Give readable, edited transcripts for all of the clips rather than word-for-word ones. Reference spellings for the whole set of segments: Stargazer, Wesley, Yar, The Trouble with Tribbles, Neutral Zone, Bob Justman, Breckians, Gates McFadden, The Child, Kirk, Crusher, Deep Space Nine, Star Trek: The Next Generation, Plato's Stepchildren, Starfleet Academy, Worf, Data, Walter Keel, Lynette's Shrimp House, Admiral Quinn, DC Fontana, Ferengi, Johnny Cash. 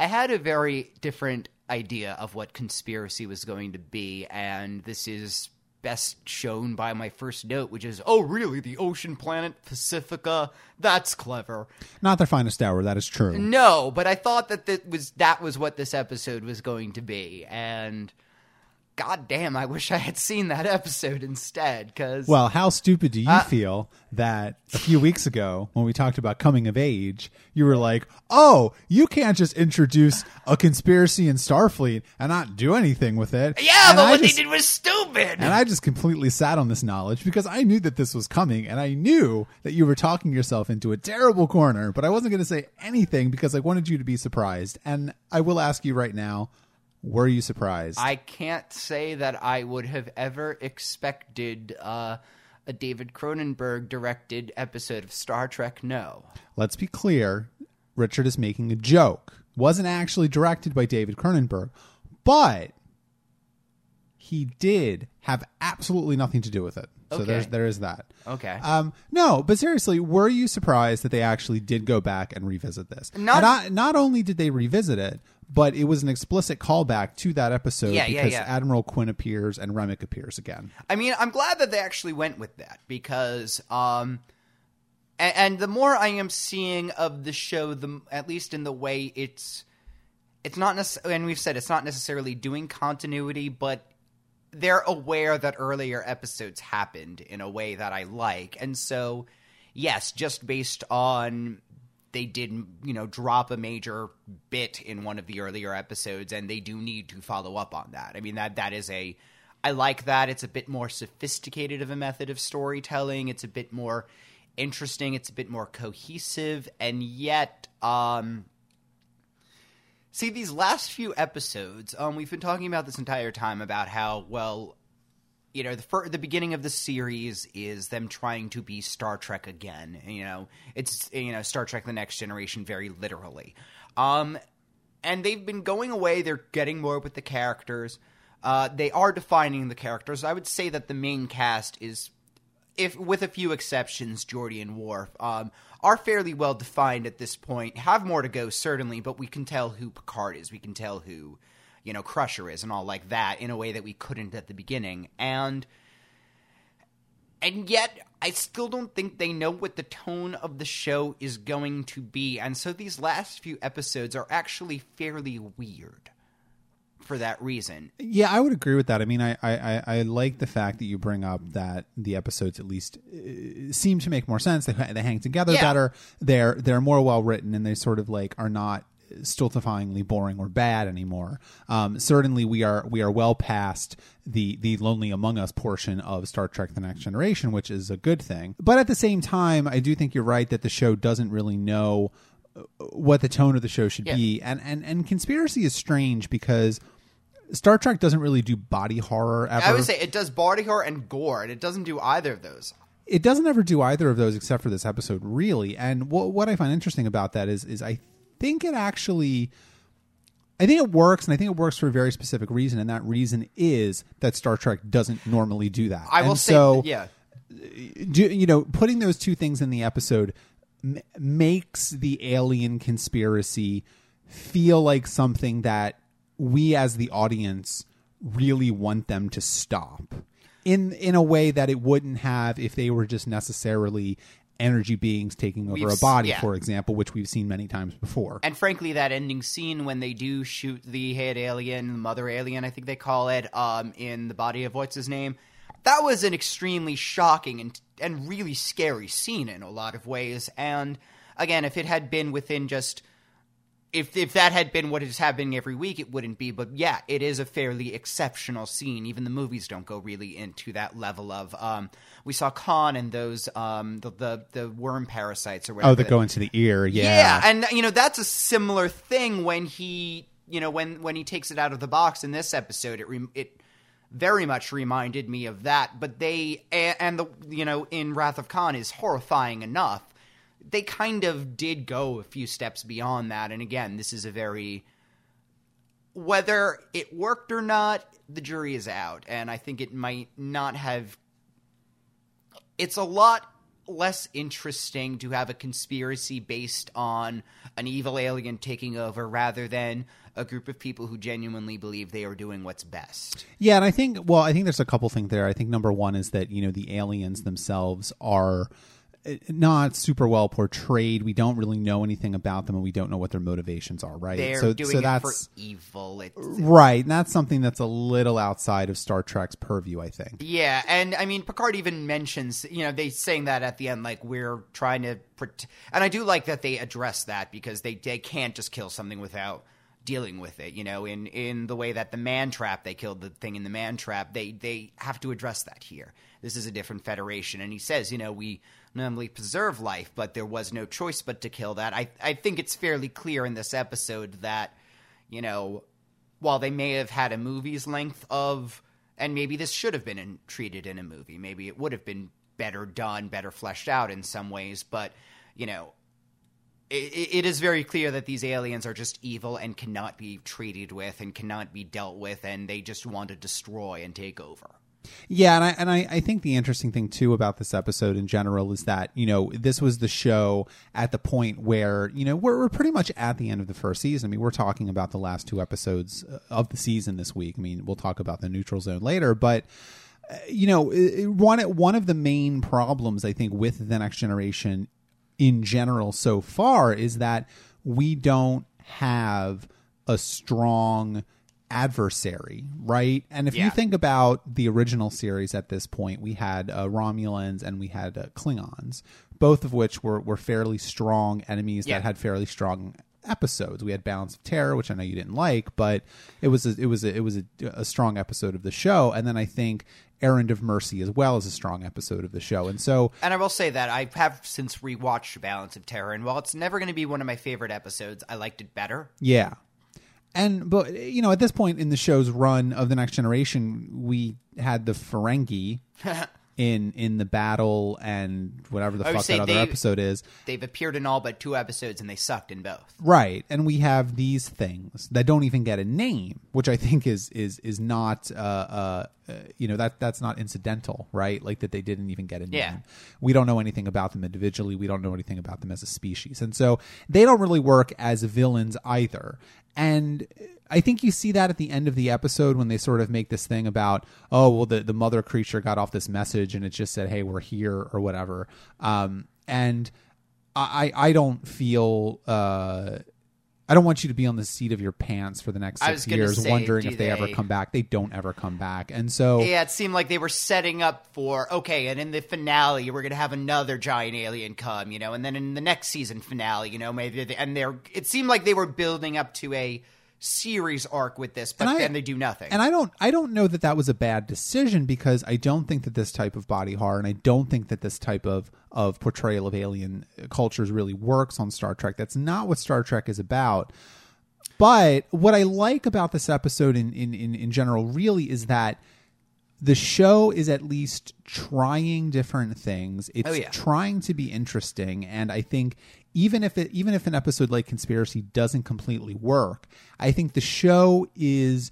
I had a very different idea of what conspiracy was going to be, and this is best shown by my first note, which is, oh, really? The ocean planet Pacifica? That's clever. Not their finest hour, that is true. No, but I thought that that was what this episode was going to be, and God damn, I wish I had seen that episode instead, because... Well, how stupid do you feel that a few weeks ago, when we talked about coming of age, you were like, oh, you can't just introduce a conspiracy in Starfleet and not do anything with it. Yeah, and what they did was stupid! And I just completely sat on this knowledge, because I knew that this was coming, and I knew that you were talking yourself into a terrible corner, but I wasn't going to say anything, because I wanted you to be surprised. And I will ask you right now, were you surprised? I can't say that I would have ever expected a David Cronenberg-directed episode of Star Trek, no. Let's be clear. Richard is making a joke. Wasn't actually directed by David Cronenberg, but he did have absolutely nothing to do with it. So there is that. Okay. No, but seriously, were you surprised that they actually did go back and revisit this? Not only did they revisit it, but it was an explicit callback to that episode because Admiral Quinn appears and Remick appears again. I mean, I'm glad that they actually went with that because and the more I am seeing of the show, at least in the way it's not necessarily – and we've said it's not necessarily doing continuity, but they're aware that earlier episodes happened in a way that I like. And so, yes, just based on – they did, you know, drop a major bit in one of the earlier episodes, and they do need to follow up on that. I mean, that is a – I like that. It's a bit more sophisticated of a method of storytelling. It's a bit more interesting. It's a bit more cohesive. And yet see, these last few episodes, we've been talking about this entire time about how, well, you know, the beginning of the series is them trying to be Star Trek again. You know, it's, you know, Star Trek: The Next Generation very literally. And they've been going away. They're getting more with the characters. They are defining the characters. I would say that the main cast is, if with a few exceptions, Geordi and Worf, are fairly well defined at this point. Have more to go, certainly, but we can tell who Picard is. We can tell who, you know, Crusher is and all like that in a way that we couldn't at the beginning. And yet I still don't think they know what the tone of the show is going to be. And so these last few episodes are actually fairly weird for that reason. Yeah, I would agree with that. I mean, I like the fact that you bring up that the episodes at least seem to make more sense. They hang together better. They're more well written, and they sort of like are not stultifyingly boring or bad anymore. Certainly we are well past the Lonely Among Us portion of Star Trek: The Next Generation, which is a good thing. But at the same time, I do think you're right that the show doesn't really know what the tone of the show should be. And conspiracy is strange because Star Trek doesn't really do body horror ever. I would say it does body horror and gore, and it doesn't do either of those. It doesn't ever do either of those except for this episode, really. And what I find interesting about that is I think it works, and I think it works for a very specific reason, and that reason is that Star Trek doesn't normally do that. You know, putting those two things in the episode makes the alien conspiracy feel like something that we as the audience really want them to stop in a way that it wouldn't have if they were just necessarily energy beings taking over a body, for example, which we've seen many times before. And frankly, that ending scene when they do shoot the head alien, the mother alien, I think they call it, in the body of what's his name, that was an extremely shocking and really scary scene in a lot of ways. And again, if it had been within just if that had been what is happening every week, it wouldn't be. But yeah, it is a fairly exceptional scene. Even the movies don't go really into that level of we saw Khan and those the worm parasites or whatever. Oh, that go into the ear. Yeah. And, you know, that's a similar thing when he, you know, when he takes it out of the box in this episode. It very much reminded me of that. But they and the, you know, in Wrath of Khan is horrifying enough. They kind of did go a few steps beyond that. And again, this is a very – whether it worked or not, the jury is out. And I think it might not have – it's a lot less interesting to have a conspiracy based on an evil alien taking over rather than a group of people who genuinely believe they are doing what's best. Yeah, and I think there's a couple things there. I think number one is that, you know, the aliens themselves are not super well portrayed. We don't really know anything about them, and we don't know what their motivations are, right? They're doing it for evil. Right, and that's something that's a little outside of Star Trek's purview, I think. Yeah, and I mean, Picard even mentions, you know, they saying that at the end, like, we're trying to and I do like that they address that, because they can't just kill something without dealing with it, you know, in the way that the man trap, they killed the thing in the man trap, they have to address that here. This is a different federation, and he says, you know, we normally preserve life, but there was no choice but to kill that. I think it's fairly clear in this episode that, you know, while they may have had a movie's length of, and maybe this should have been treated in a movie, maybe it would have been better done, better fleshed out in some ways, but, you know, it is very clear that these aliens are just evil and cannot be treated with and cannot be dealt with, and they just want to destroy and take over. Yeah, and I think the interesting thing, too, about this episode in general is that, you know, this was the show at the point where, you know, we're pretty much at the end of the first season. I mean, we're talking about the last two episodes of the season this week. I mean, we'll talk about the Neutral Zone later, but, you know, one of the main problems, I think, with The Next Generation in general so far is that we don't have a strong adversary, right? And if you think about the original series at this point, we had Romulans and we had Klingons, both of which were fairly strong enemies that had fairly strong episodes. We had Balance of Terror, which I know you didn't like, but it was a strong episode of the show. And then I think Errand of Mercy as well is a strong episode of the show. And I will say that I have since rewatched Balance of Terror, and while it's never going to be one of my favorite episodes, I liked it better. Yeah. But, you know, at this point in the show's run of The Next Generation, we had the Ferengi in the battle and whatever the fuck that other episode is. They've appeared in all but two episodes, and they sucked in both. Right. And we have these things that don't even get a name, which I think is not, you know, that's not incidental, right? Like that they didn't even get a name. Yeah. We don't know anything about them individually. We don't know anything about them as a species. And so they don't really work as villains either. And I think you see that at the end of the episode when they sort of make this thing about, oh, well, the mother creature got off this message and it just said, hey, we're here or whatever. And I don't feel I don't want you to be on the seat of your pants for the next 6 years wondering if they ever come back. They don't ever come back. And so yeah, it seemed like they were setting up for, okay, and in the finale, we're going to have another giant alien come, you know, and then in the next season finale, you know, maybe it seemed like they were building up to a series arc with this, but then they do nothing. And I don't know that was a bad decision, because I don't think that this type of body horror, and I don't think that this type of portrayal of alien cultures really works on Star Trek. That's not what Star Trek is about. But what I like about this episode in general really is that the show is at least trying different things. It's trying to be interesting, and I think even if an episode like Conspiracy doesn't completely work, I think the show is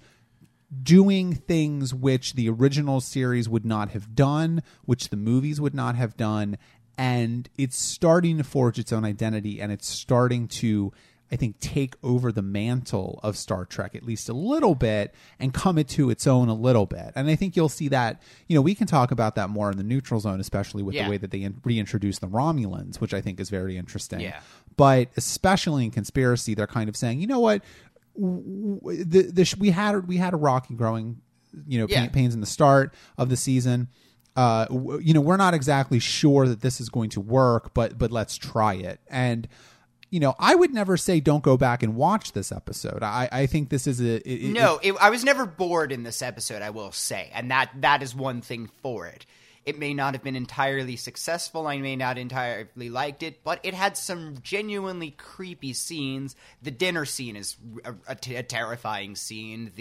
doing things which the original series would not have done, which the movies would not have done, and it's starting to forge its own identity, and it's starting to, I think, take over the mantle of Star Trek at least a little bit and come into its own a little bit. And I think you'll see that, you know, we can talk about that more in the Neutral Zone, especially with the way that they reintroduce the Romulans, which I think is very interesting. Yeah. But especially in Conspiracy, they're kind of saying, you know what, we had a rocky growing, you know, pains in the start of the season. You know, we're not exactly sure that this is going to work, but let's try it. And, you know, I would never say don't go back and watch this episode. I think this is I was never bored in this episode, I will say. And that is one thing for it. It may not have been entirely successful. I may not entirely liked it, but it had some genuinely creepy scenes. The dinner scene is a terrifying scene.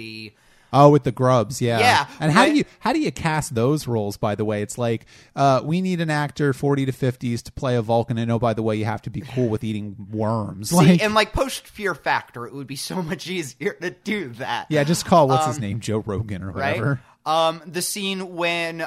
Oh, with the grubs, yeah. And how do you cast those roles, by the way? It's like, we need an actor 40 to 50s to play a Vulcan, and oh, by the way, you have to be cool with eating worms. And post Fear Factor, it would be so much easier to do that. Yeah, just call, what's his name, Joe Rogan or whatever. Right? The scene when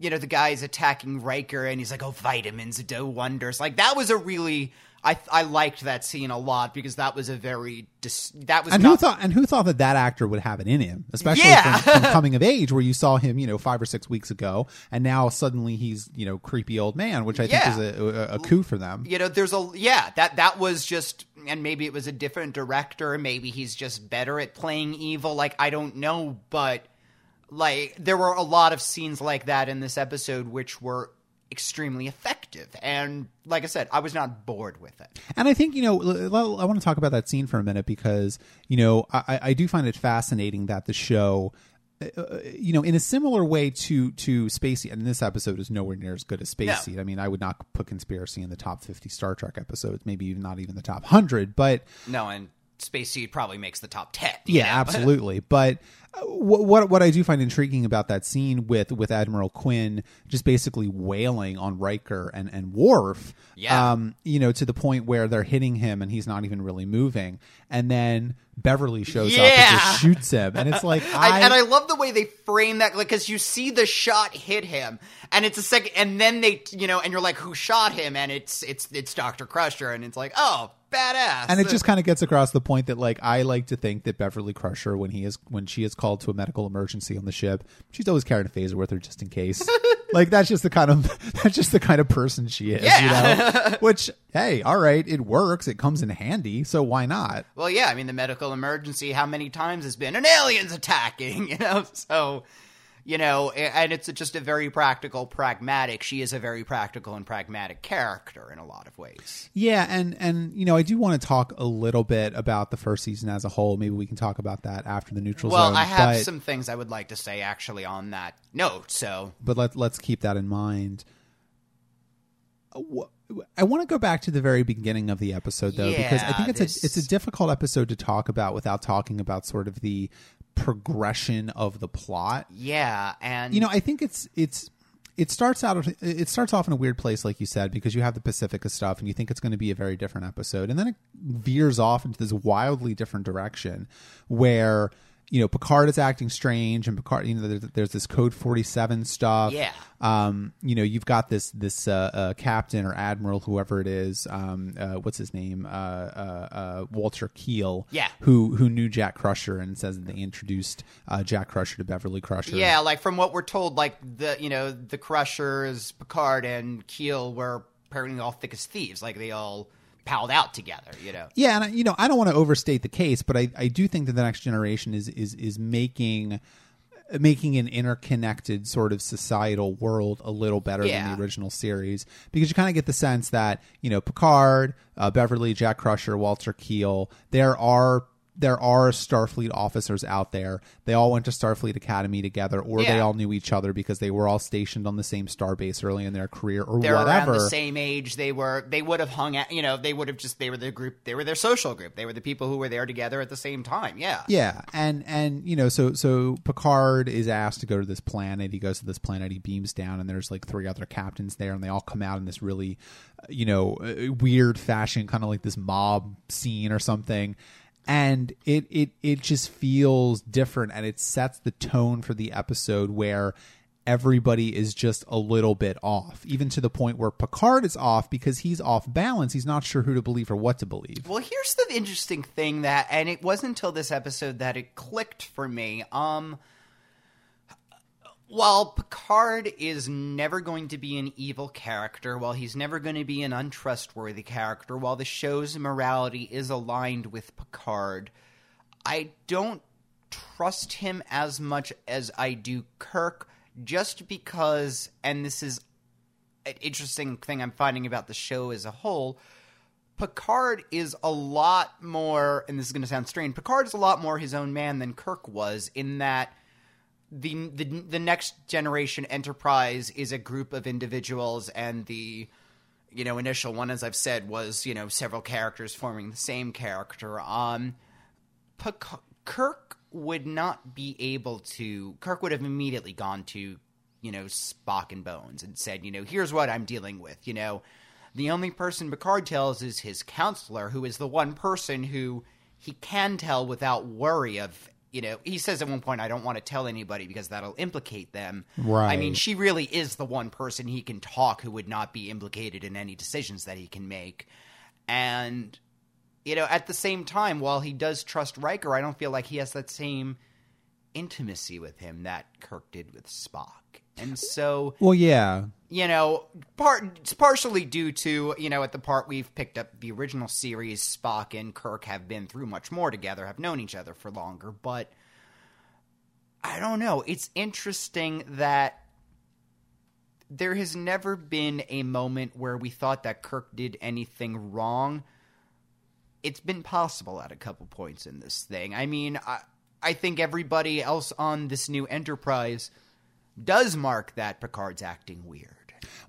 you know, the guy's attacking Riker and he's like, oh, vitamins do wonders. Like, that was a really... I liked that scene a lot because that was a very who thought that that actor would have it in him, especially from Coming of Age, where you saw him 5 or 6 weeks ago, and now suddenly he's creepy old man, which I think is a coup for them. That was just, and maybe it was a different director, maybe he's just better at playing evil. Like, I don't know, but like there were a lot of scenes like that in this episode which were extremely effective, and like I said, I was not bored with it. And I think I want to talk about that scene for a minute because I do find it fascinating that the show, in a similar way to Space Seed, and this episode is nowhere near as good as Space Seed. I mean, I would not put Conspiracy in the top 50 Star Trek episodes, maybe even not even the top 100, but and Space Seed probably makes the top 10. Absolutely. But what I do find intriguing about that scene with Admiral Quinn just basically wailing on Riker and Worf, to the point where they're hitting him and he's not even really moving. And then Beverly shows up and just shoots him. And it's like... I love the way they frame that, like, because you see the shot hit him and it's a second... And then they, and you're like, who shot him? And it's Dr. Crusher. And it's like, oh... badass. And it just kind of gets across the point that, like, I like to think that Beverly Crusher, when she is called to a medical emergency on the ship, she's always carrying a phaser with her just in case. Like, that's just the kind of person she is. Which, hey, all right, it works, it comes in handy, so why not? Well, yeah, I mean, the medical emergency, how many times has been an alien's attacking, so and it's just a very practical, pragmatic. She is a very practical and pragmatic character in a lot of ways. Yeah, and I do want to talk a little bit about the first season as a whole. Maybe we can talk about that after the Neutral Zone. Well, I have some things I would like to say actually on that note. So, but let's keep that in mind. I want to go back to the very beginning of the episode though, because I think it's a difficult episode to talk about without talking about sort of the progression of the plot. Yeah, and I think it starts off in a weird place, like you said, because you have the Pacifica stuff and you think it's going to be a very different episode, and then it veers off into this wildly different direction where Picard is acting strange, and Picard, there's this Code 47 stuff. Yeah. You've got this captain or admiral, whoever it is. What's his name? Walter Keel. Yeah. Who knew Jack Crusher and says that they introduced Jack Crusher to Beverly Crusher. Yeah. Like, from what we're told, like the Crushers, Picard and Keel, were apparently all thick as thieves. Like, they all howled out together, Yeah, and I don't want to overstate the case, but I do think that the Next Generation is making an interconnected sort of societal world a little better than the original series, because you kind of get the sense that Picard, Beverly, Jack Crusher, Walter Keel, there are Starfleet officers out there. They all went to Starfleet Academy together, or they all knew each other because they were all stationed on the same starbase early in their career, or they're whatever. Around the same age. They would have hung out. They were the group. They were their social group. They were the people who were there together at the same time. Yeah. Yeah. And so Picard is asked to go to this planet. He goes to this planet. He beams down, and there's like 3 other captains there, and they all come out in this really, weird fashion, kind of like this mob scene or something. And it just feels different, and it sets the tone for the episode where everybody is just a little bit off, even to the point where Picard is off because he's off balance. He's not sure who to believe or what to believe. Well, here's the interesting thing and it wasn't until this episode that it clicked for me. While Picard is never going to be an evil character, while he's never going to be an untrustworthy character, while the show's morality is aligned with Picard, I don't trust him as much as I do Kirk, just because, and this is an interesting thing I'm finding about the show as a whole, Picard is a lot more, and this is going to sound strange, Picard is a lot more his own man than Kirk was, in that the Next Generation Enterprise is a group of individuals, and the initial one, as I've said, was several characters forming the same character. Kirk would not be able to. Kirk would have immediately gone to Spock and Bones and said, here's what I'm dealing with. The only person Picard tells is his counselor, who is the one person who he can tell without worry of you know, he says at one point, I don't want to tell anybody because that'll implicate them. Right. I mean, she really is the one person he can talk who would not be implicated in any decisions that he can make. And, you know, at the same time, while he does trust Riker, I don't feel like he has that same intimacy with him that Kirk did with Spock. And so, well, yeah, you know, it's partially due to, you know, at the part we've picked up the original series, Spock and Kirk have been through much more together, have known each other for longer. But I don't know. It's interesting that there has never been a moment where we thought that Kirk did anything wrong. It's been possible at a couple points in this thing. I mean, I think everybody else on this new Enterprise does mark that Picard's acting weird.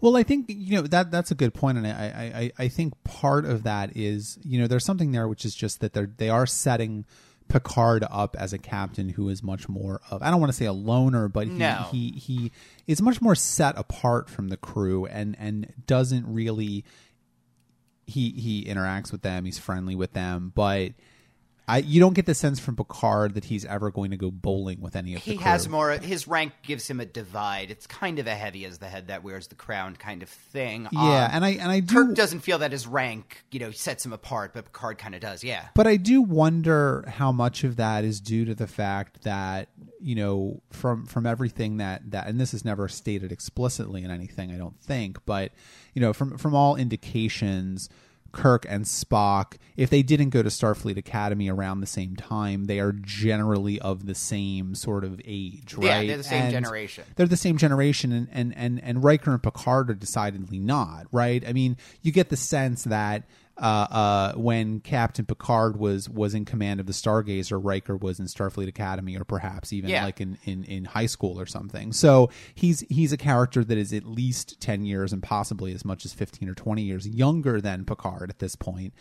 Well, I think, you know, that's a good point, and I think part of that is, you know, there's something there which is just that they are setting Picard up as a captain who is much more of, I don't want to say a loner, but he is much more set apart from the crew and doesn't really he interacts with them, he's friendly with them, but you don't get the sense from Picard that he's ever going to go bowling with any of the crew. He has more. His rank gives him a divide. It's kind of a heavy as the head that wears the crown kind of thing. Yeah, and I do. Kirk doesn't feel that his rank, you know, sets him apart, but Picard kind of does. Yeah, but I do wonder how much of that is due to the fact that, you know, from everything that and this is never stated explicitly in anything, I don't think, but, you know, from all indications, Kirk and Spock, if they didn't go to Starfleet Academy around the same time, they are generally of the same sort of age, right? Yeah, they're the same generation. They're the same generation, and Riker and Picard are decidedly not, right? I mean, you get the sense that when Captain Picard was in command of the Stargazer, Riker was in Starfleet Academy, or perhaps even like in high school or something. So he's a character that is at least 10 years and possibly as much as 15 or 20 years younger than Picard at this point.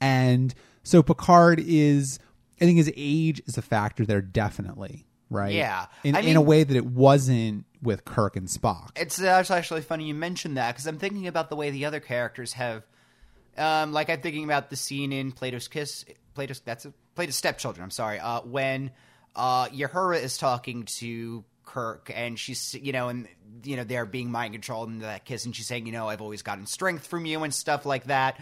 And so Picard is, I think his age is a factor there, definitely. Right. Yeah. In a way that it wasn't with Kirk and Spock. It's actually funny you mentioned that, because I'm thinking about the way the other characters have, like I'm thinking about the scene in Plato's Stepchildren. I'm sorry. When Uhura is talking to Kirk, and she's, you know, and you know they're being mind controlled into that kiss, and she's saying, you know, I've always gotten strength from you and stuff like that.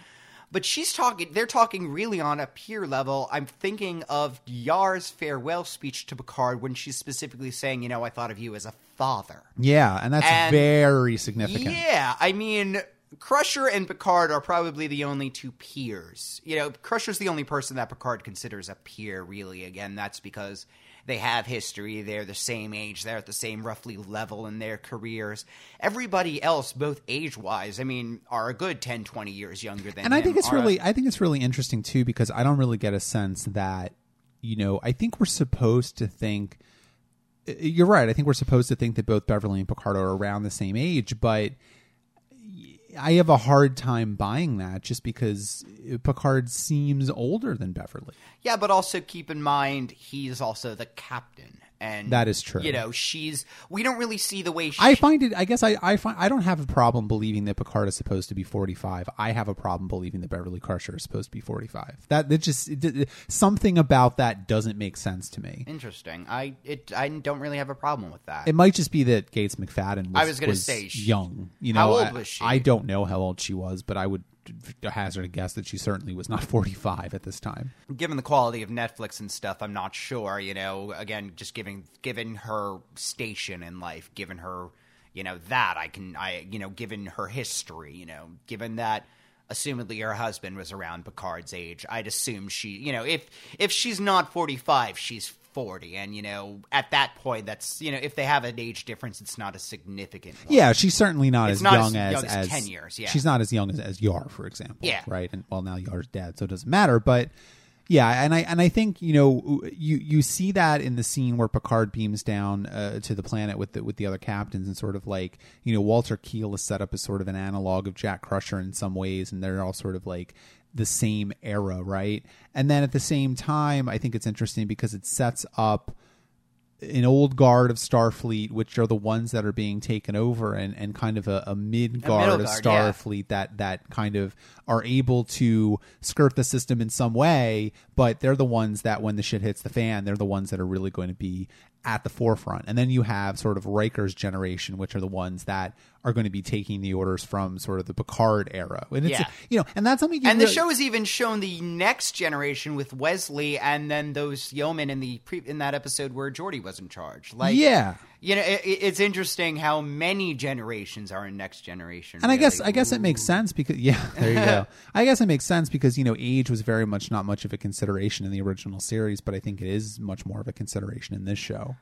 But she's talking. They're talking really on a peer level. I'm thinking of Yar's farewell speech to Picard when she's specifically saying, you know, I thought of you as a father. Yeah, and that's very significant. Yeah, I mean, Crusher and Picard are probably the only two peers. You know, Crusher's the only person that Picard considers a peer, really. Again, that's because they have history. They're the same age. They're at the same roughly level in their careers. Everybody else, both age-wise, I mean, are a good 10, 20 years younger than him. And I think it's really interesting, too, because I don't really get a sense that, you know, I think we're supposed to think, you're right, I think we're supposed to think that both Beverly and Picard are around the same age, but I have a hard time buying that just because Picard seems older than Beverly. Yeah, but also keep in mind, he's also the captain. And that is true. You know, we don't really see the way she... I don't have a problem believing that Picard is supposed to be 45. I have a problem believing that Beverly Crusher is supposed to be 45. Something about that doesn't make sense to me. Interesting. I don't really have a problem with that. It might just be that Gates McFadden was young. You know, how old was she? I don't know how old she was, but I would hazard a guess that she certainly was not 45 at this time. Given the quality of Netflix and stuff, I'm not sure, you know, again, just given her station in life, given her, you know, that given her history, you know, given that assumedly her husband was around Picard's age, I'd assume she, you know, if she's not 45, she's 40, and, you know, at that point, that's, you know, if they have an age difference, it's not a significant one. Yeah, she's certainly not as young as 10 years. Yeah, she's not as young as Yar, for example. Yeah, right. And well, now Yar's dead, so it doesn't matter. But yeah, and I think, you know, you see that in the scene where Picard beams down to the planet with the other captains, and sort of like, you know, Walter Keel is set up as sort of an analog of Jack Crusher in some ways, and they're all sort of like the same era, right? And then at the same time, I think it's interesting because it sets up an old guard of Starfleet, which are the ones that are being taken over, and kind of a mid-guard of Starfleet that kind of are able to skirt the system in some way, but they're the ones that when the shit hits the fan, they're the ones that are really going to be at the forefront. And then you have sort of Riker's generation, which are the ones that are going to be taking the orders from sort of the Picard era. And it's, you know, and that's something. And the show has even shown the next generation with Wesley, and then those yeomen in that episode where Geordi was in charge. Like, you know, it's interesting how many generations are in Next Generation. And really. I guess it makes sense because there you go. I guess it makes sense because, you know, age was very much not much of a consideration in the original series, but I think it is much more of a consideration in this show.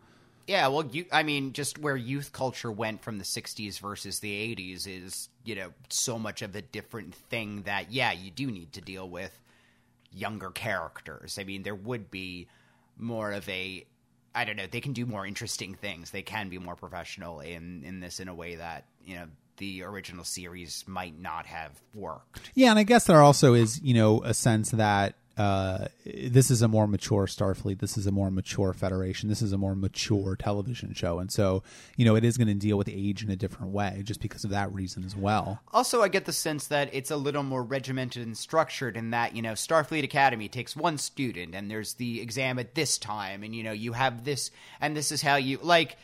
Yeah, well, just where youth culture went from the 60s versus the 80s is, you know, so much of a different thing that, you do need to deal with younger characters. I mean, there would be more of a, I don't know, they can do more interesting things. They can be more professional in this in a way that, you know, the original series might not have worked. Yeah, and I guess there also is, you know, a sense that, this is a more mature Starfleet. This is a more mature Federation. This is a more mature television show. And so, you know, it is going to deal with age in a different way just because of that reason as well. Also, I get the sense that it's a little more regimented and structured in that, you know, Starfleet Academy takes one student and there's the exam at this time. And, you know, you have this and this is how you like.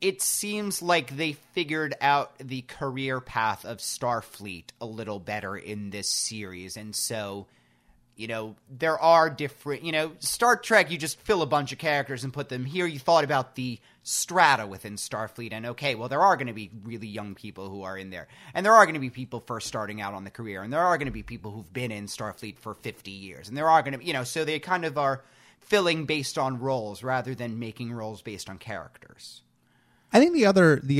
It seems like they figured out the career path of Starfleet a little better in this series. And so, you know, there are different, you know, Star Trek, you just fill a bunch of characters and put them here. You thought about the strata within Starfleet and, okay, well, there are going to be really young people who are in there. And there are going to be people first starting out on the career. And there are going to be people who've been in Starfleet for 50 years. And there are going to, you know, so they kind of are filling based on roles rather than making roles based on characters. I think the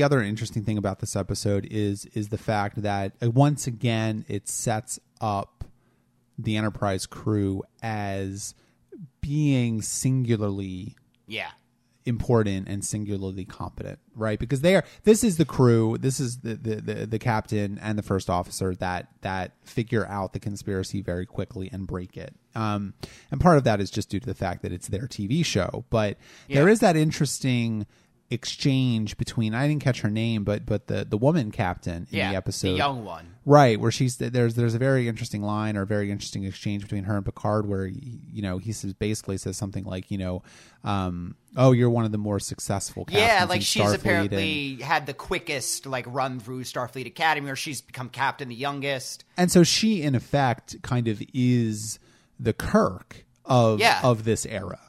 other interesting thing about this episode is the fact that, once again, it sets up the Enterprise crew as being singularly important and singularly competent, right? Because this is the crew, this is the captain and the first officer that figure out the conspiracy very quickly and break it. And part of that is just due to the fact that it's their TV show. But there is that interesting exchange between, I didn't catch her name, but the woman captain in the episode, the young one, right, where she's there's a very interesting line or a very interesting exchange between her and Picard where he says, basically says something like, you know, oh, you're one of the more successful captains, like she's Starfleet, apparently had the quickest like run through Starfleet Academy, or she's become captain the youngest, and so she in effect kind of is the Kirk of this era.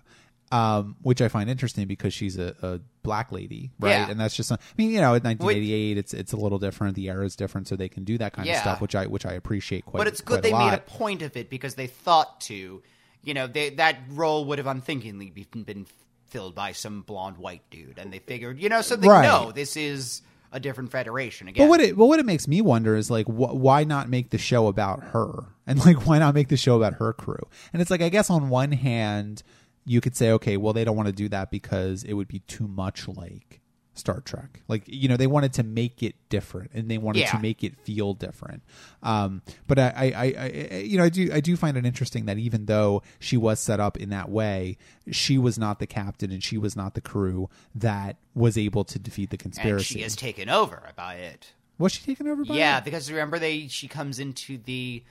Which I find interesting because she's a black lady, right? Yeah. And that's just, I mean, you know, in 1988, it's a little different. The era is different, so they can do that kind of stuff, which I appreciate quite a lot. But it's good they made a point of it because they thought to, you know, that role would have unthinkingly been filled by some blonde white dude, and they figured, you know, something. Right. No, this is a different federation again. But what it makes me wonder is, like, why not make the show about her, and like why not make the show about her crew? And it's like, I guess on one hand, you could say, okay, well, they don't want to do that because it would be too much like Star Trek. Like, you know, they wanted to make it different and they wanted to make it feel different. But I you know, I do find it interesting that even though she was set up in that way, she was not the captain and she was not the crew that was able to defeat the conspiracy. And she is taken over by it. Was she taken over by it? Yeah, because remember, she comes into the...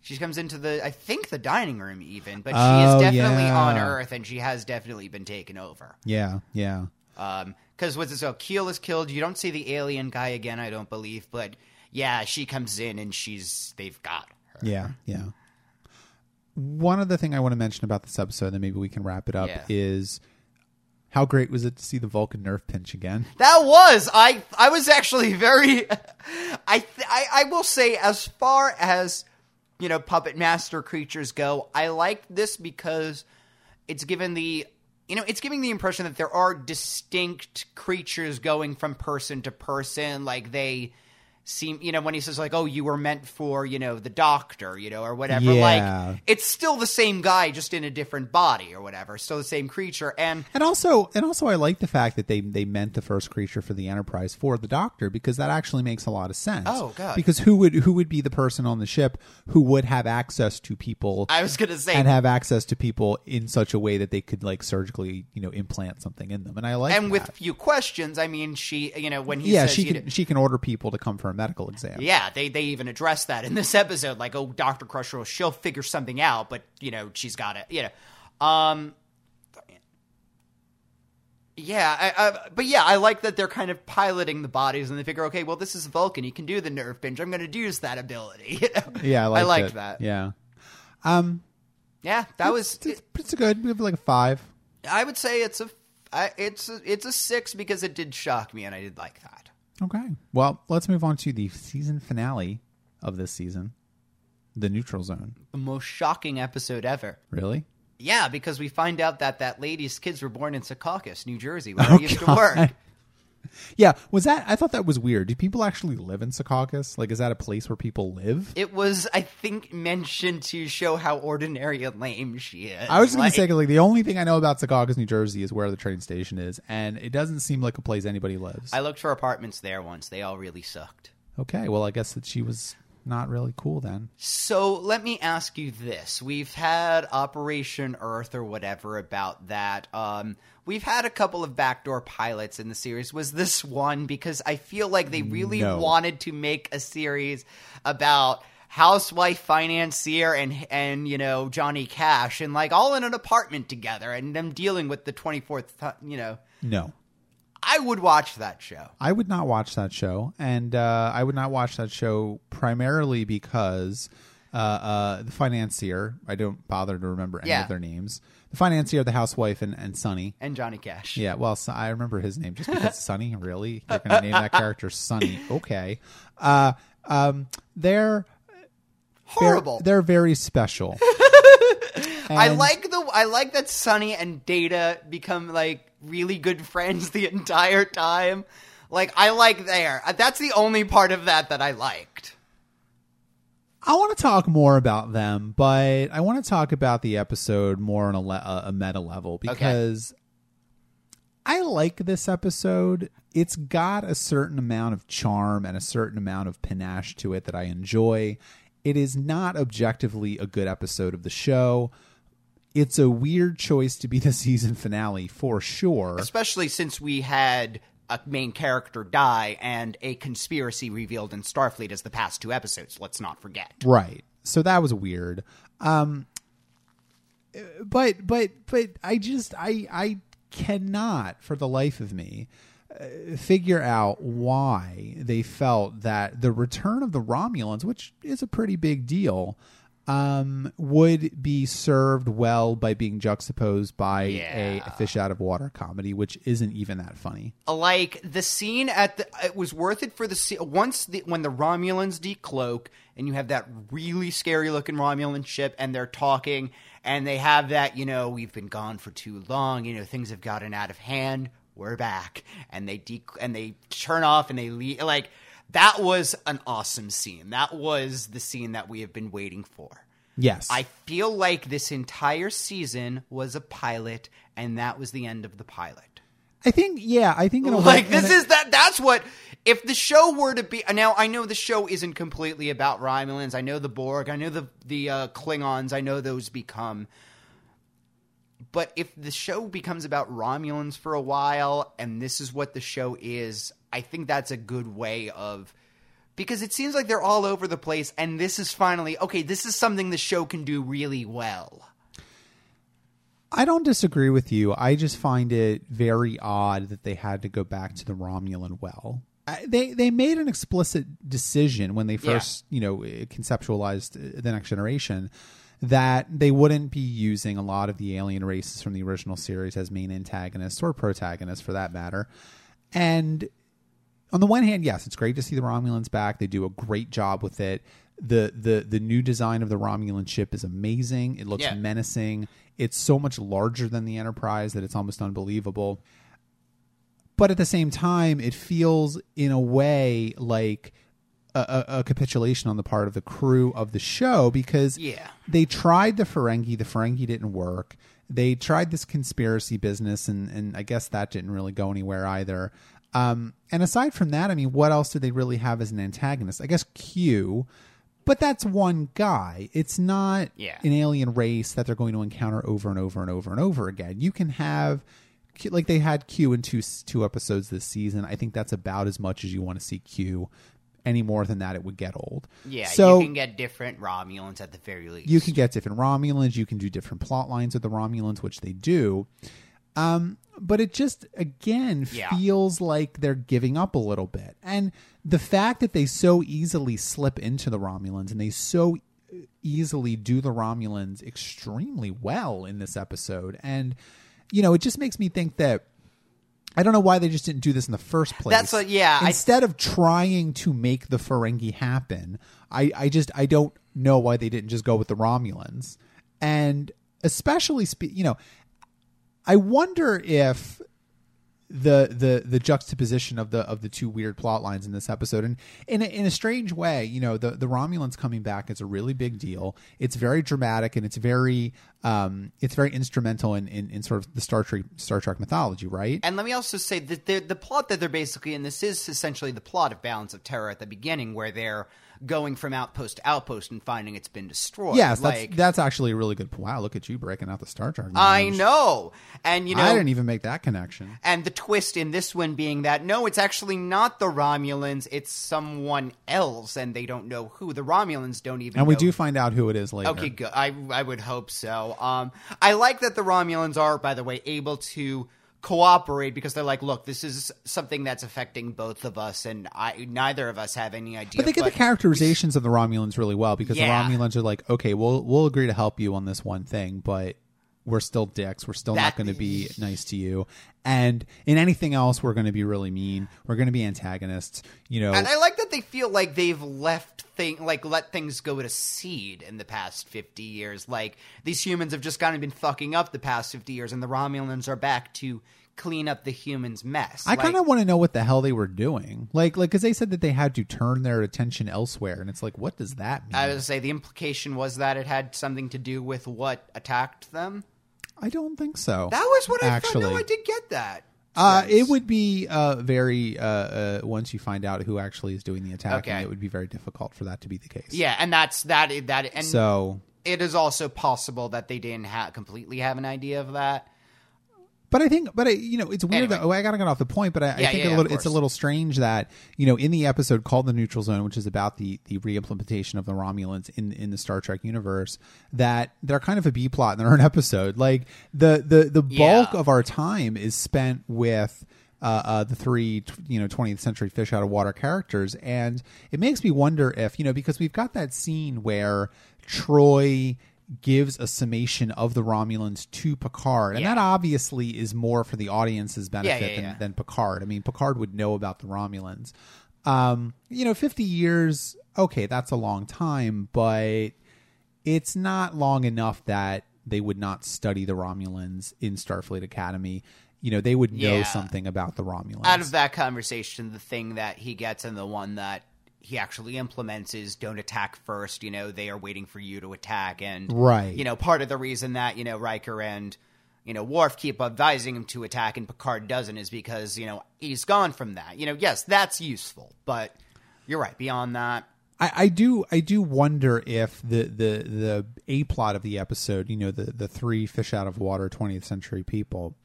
She comes into the, I think, the dining room even, but she is definitely on Earth, and she has definitely been taken over. Yeah, yeah. Because what's it, so Keel is killed. You don't see the alien guy again, I don't believe, but yeah, she comes in and they've got her. Yeah, yeah. One other thing I want to mention about this episode, then maybe we can wrap it up, is how great was it to see the Vulcan nerve pinch again? That was, I was actually very, I will say, as far as, you know, puppet master creatures go, I like this because it's given the, you know, it's giving the impression that there are distinct creatures going from person to person. Like, they seem, you know, when he says like, oh, you were meant for, you know, the doctor, you know, or whatever, yeah. Like it's still the same guy, just in a different body or whatever, still the same creature. And also I like the fact that they meant the first creature for the Enterprise for the doctor, because that actually makes a lot of sense. Oh God. Because who would be the person on the ship who would have access to people? I was going to say, and have access to people in such a way that they could like surgically, you know, implant something in them. And I like, and that. With few questions, I mean, she, you know, when he says she can order people to come for medical exam. Yeah, they even address that in this episode, like, oh, Dr. Crusher, she'll figure something out, but, you know, she's got it, you know. I like that they're kind of piloting the bodies, and they figure, okay, well, this is Vulcan, he can do the nerve pinch, I'm going to use that ability, you know? Yeah, I liked that. Yeah. It's good. We have like a 5. I would say it's a 6 because it did shock me, and I did like that. Okay, well, let's move on to the season finale of this season, The Neutral Zone. The most shocking episode ever. Really? Yeah, because we find out that lady's kids were born in Secaucus, New Jersey, where I used to work. Yeah, I thought that was weird. Do people actually live in Secaucus? Like, is that a place where people live? It was, I think, mentioned to show how ordinary and lame she is. I was going to say, like, the only thing I know about Secaucus, New Jersey, is where the train station is, and it doesn't seem like a place anybody lives. I looked for apartments there once. They all really sucked. Okay, well, I guess that she was not really cool then. So let me ask you this. We've had Operation Earth or whatever about that. We've had a couple of backdoor pilots in the series. Was this one? Because I feel like they really wanted to make a series about housewife financier and you know, Johnny Cash, and like all in an apartment together and them dealing with the 24th, you know. No. I would watch that show. I would not watch that show. And I would not watch that show primarily because the financier, I don't bother to remember any of their names. The financier, the housewife, and Sonny. And Johnny Cash. Yeah, well, so I remember his name just because Sonny, really? You're going to name that character Sonny. Okay. They're horrible. They're very special. And I like that Sonny and Data become like really good friends the entire time. Like, I like there. That's the only part of that I liked. I want to talk more about them, but I want to talk about the episode more on a meta level, because I like this episode. It's got a certain amount of charm and a certain amount of panache to it that I enjoy. It is not objectively a good episode of the show. It's a weird choice to be the season finale, for sure. Especially since we had a main character die and a conspiracy revealed in Starfleet as the past 2 episodes. Let's not forget. Right. So that was weird. But I cannot, for the life of me, figure out why they felt that the return of the Romulans, which is a pretty big deal, would be served well by being juxtaposed by a fish out of water comedy, which isn't even that funny. Like the scene it was worth it for the scene. When the Romulans decloak and you have that really scary looking Romulan ship and they're talking and they have that, you know, we've been gone for too long, you know, things have gotten out of hand, we're back. And they turn off and they leave. Like, that was an awesome scene. That was the scene that we have been waiting for. Yes. I feel like this entire season was a pilot, and that was the end of the pilot. I think in a way, like, this is that. That's what, if the show were to be, now I know the show isn't completely about Romulans. I know the Borg. I know the Klingons. I know those become. But if the show becomes about Romulans for a while, and this is what the show is, I think that's a good way of, because it seems like they're all over the place, and this is finally, okay, this is something the show can do really well. I don't disagree with you. I just find it very odd that they had to go back to the Romulan well. They made an explicit decision when they first, you know, conceptualized The Next Generation, that they wouldn't be using a lot of the alien races from the original series as main antagonists or protagonists, for that matter. And on the one hand, yes, it's great to see the Romulans back. They do a great job with it. The new design of the Romulan ship is amazing. It looks menacing. It's so much larger than the Enterprise that it's almost unbelievable. But at the same time, it feels in a way like a capitulation on the part of the crew of the show, because they tried the Ferengi didn't work. They tried this conspiracy business, and I guess that didn't really go anywhere either. And aside from that, I mean, what else did they really have as an antagonist? I guess Q, but that's one guy. It's not an alien race that they're going to encounter over and over and over and over again. You can have... like they had Q in two episodes this season. I think that's about as much as you want to see Q. Any more than that, it would get old. Yeah, so you can get different Romulans at the very least. You can get different Romulans. You can do different plot lines with the Romulans, which they do. But it just, again, feels like they're giving up a little bit. And the fact that they so easily slip into the Romulans and they so easily do the Romulans extremely well in this episode, and... you know, it just makes me think that I don't know why they just didn't do this in the first place. That's what, Instead of trying to make the Ferengi happen, I don't know why they didn't just go with the Romulans. And especially, you know, I wonder if the juxtaposition of the two weird plot lines in this episode, and in a strange way, you know, the Romulans coming back is a really big deal. It's very dramatic, and it's very instrumental in sort of the Star Trek mythology, right? And let me also say that the plot that they're basically in, this is essentially the plot of Balance of Terror at the beginning, where they're going from outpost to outpost and finding it's been destroyed. Yes, that's actually a really good point. Wow, look at you breaking out the Star Trek knowledge. I know. And, you know, I didn't even make that connection. And the twist in this one being that, no, it's actually not the Romulans. It's someone else, and they don't know who. The Romulans don't even know. And we do find out who it is later. Okay, good. I would hope so. I like that the Romulans are, by the way, able to cooperate, because they're like, look, this is something that's affecting both of us, and neither of us have any idea. But they get the characterizations of the Romulans really well, because the Romulans are like, okay, we'll agree to help you on this one thing, but we're still dicks. We're still not going to be nice to you. And in anything else, we're going to be really mean. We're going to be antagonists, you know. And I like that they feel like they've let things go to seed in the past 50 years. Like, these humans have just kind of been fucking up the past 50 years, and the Romulans are back to clean up the humans' mess. I kind of want to know what the hell they were doing. Like, because they said that they had to turn their attention elsewhere, and it's like, what does that mean? I was going to say, the implication was that it had something to do with what attacked them. I don't think so. That was what I thought. No, I did get that. It would be very once you find out who actually is doing the attacking, it would be very difficult for that to be the case. Yeah, and that's that. That and so it is also possible that they didn't completely have an idea of that. But I think, it's weird. Anyway. I gotta get off the point, but I think it's a little strange that, you know, in the episode called "The Neutral Zone," which is about the reimplementation of the Romulans in the Star Trek universe, that they're kind of a B plot in their own episode. Like the bulk of our time is spent with the three, 20th century fish out of water characters, and it makes me wonder if, you know, because we've got that scene where Troy gives a summation of the Romulans to Picard. And that obviously is more for the audience's benefit than Picard. I mean, Picard would know about the Romulans. 50 years, okay, that's a long time, but it's not long enough that they would not study the Romulans in Starfleet Academy. You know, they would know something about the Romulans. Out of that conversation, the thing that he gets and the one that he actually implements is, don't attack first, you know, they are waiting for you to attack. And, you know, part of the reason that, you know, Riker and, you know, Worf keep advising him to attack and Picard doesn't is because, you know, he's gone from that. You know, yes, that's useful, but you're right. Beyond that, I do wonder if the A plot of the episode, you know, the three fish out of water 20th century people,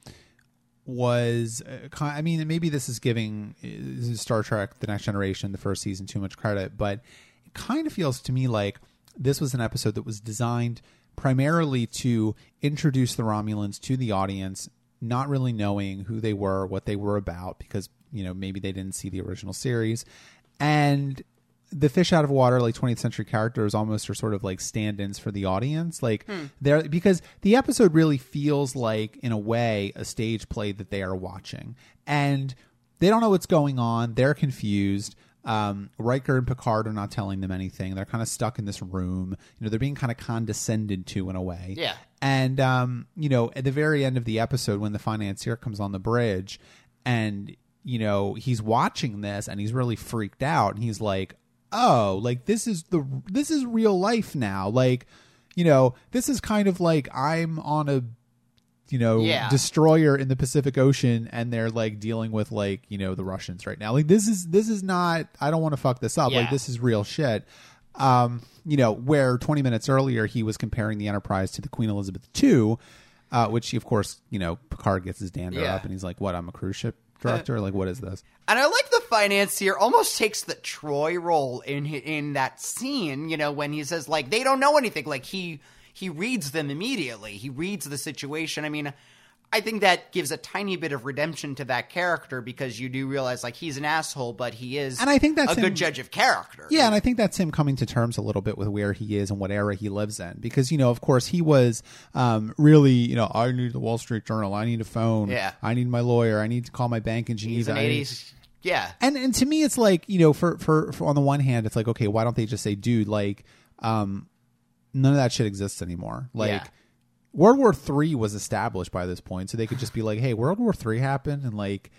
was, I mean, maybe this is giving Star Trek: The Next Generation, the first season, too much credit, but it kind of feels to me like this was an episode that was designed primarily to introduce the Romulans to the audience, not really knowing who they were, what they were about, because, you know, maybe they didn't see the original series. And the fish out of water, like 20th century characters, almost are sort of like stand-ins for the audience, like they're, because the episode really feels like, in a way, a stage play that they are watching, and they don't know what's going on. They're confused. Riker and Picard are not telling them anything. They're kind of stuck in this room. You know, they're being kind of condescended to in a way. Yeah. And you know, at the very end of the episode, when the financier comes on the bridge, and you know, he's watching this and he's really freaked out, and he's like, oh, like this is real life now. Like, you know, this is kind of like I'm on a, you know, destroyer in the Pacific Ocean, and they're like dealing with like, you know, the Russians right now. Like this is not, I don't want to fuck this up. Yeah. Like this is real shit. You know, where 20 minutes earlier he was comparing the Enterprise to the Queen Elizabeth II, which he, of course, you know, Picard gets his dander up, and he's like, what, I'm a cruise ship director? Like, what is this? And I like the financier almost takes the Troy role in that scene, you know, when he says, like, they don't know anything. Like, he reads them immediately. He reads the situation. I mean, I think that gives a tiny bit of redemption to that character, because you do realize, like, he's an asshole, but he is and I think that's a good judge of character. Yeah, and I think that's him coming to terms a little bit with where he is and what era he lives in. Because, you know, of course, he was really, you know, I need the Wall Street Journal. I need a phone. Yeah. I need my lawyer. I need to call my bank in Geneva. He's an 80s. Yeah. And to me, it's like, you know, for on the one hand, it's like, okay, why don't they just say, dude, like, none of that shit exists anymore. Like. Yeah. World War III was established by this point, so they could just be like, hey, World War III happened, and, like,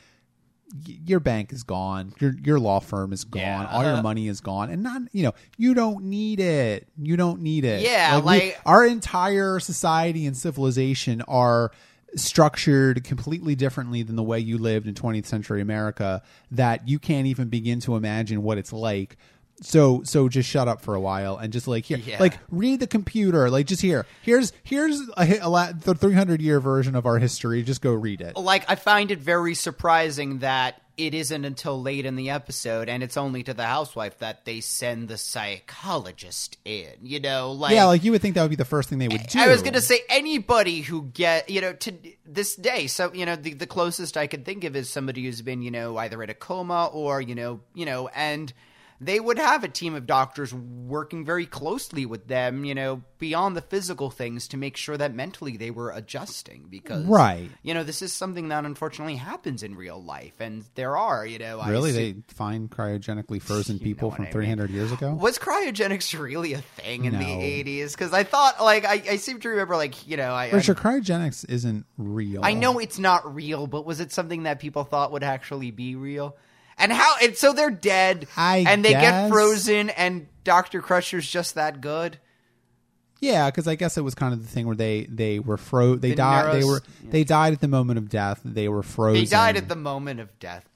your bank is gone. Your law firm is gone. Yeah. All your money is gone. And, not, you know, you don't need it. You don't need it. Yeah, like our entire society and civilization are structured completely differently than the way you lived in 20th century America, that you can't even begin to imagine what it's like. So just shut up for a while and just like here, like read the computer, like just here's the 300-year version of our history. Just go read it. Like, I find it very surprising that it isn't until late in the episode, and it's only to the housewife that they send the psychologist in, you know, like, yeah, like you would think that would be the first thing they would do. I was going to say, anybody who get, you know, to this day. So, you know, the closest I could think of is somebody who's been, you know, either in a coma or, you know, and they would have a team of doctors working very closely with them, you know, beyond the physical things, to make sure that mentally they were adjusting, because, right, you know, this is something that unfortunately happens in real life. And there are, you know, really, they find cryogenically frozen people from 300 years ago. Was cryogenics really a thing in the '80s? Because I thought, like, I seem to remember, like, you know, Richard, cryogenics isn't real. I know it's not real, but was it something that people thought would actually be real? And so they're dead, I guess. They get frozen, and Dr. Crusher's just that good. Yeah, because I guess it was kind of the thing where they were frozen. They died at the moment of death. They were frozen. They died at the moment of death.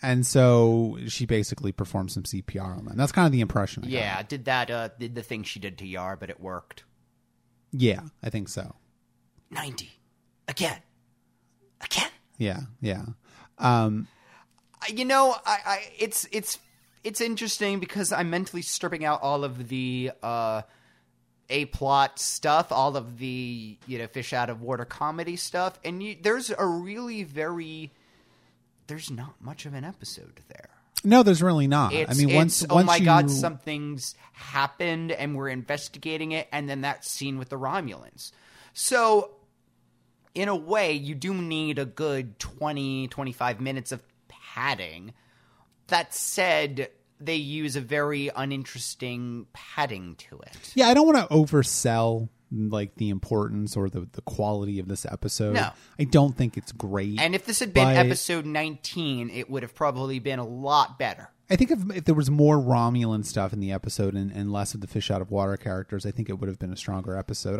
And so she basically performed some CPR on them. That's kind of the impression. I got. Did that did the thing she did to Yar, but it worked. Yeah, I think so. 90 again. Yeah. You know, it's interesting, because I'm mentally stripping out all of the A-plot stuff, all of the, you know, fish out of water comedy stuff, and there's not much of an episode there. No, there's really not. I mean, once something's happened, and we're investigating it, and then that scene with the Romulans. So, in a way, you do need a good 20, 25 minutes of padding. That said, they use a very uninteresting padding to it. Yeah, I don't want to oversell, like, the importance or the quality of this episode. No. I don't think it's great. And if this had been episode 19, it would have probably been a lot better. I think if there was more Romulan stuff in the episode and less of the fish out of water characters, I think it would have been a stronger episode.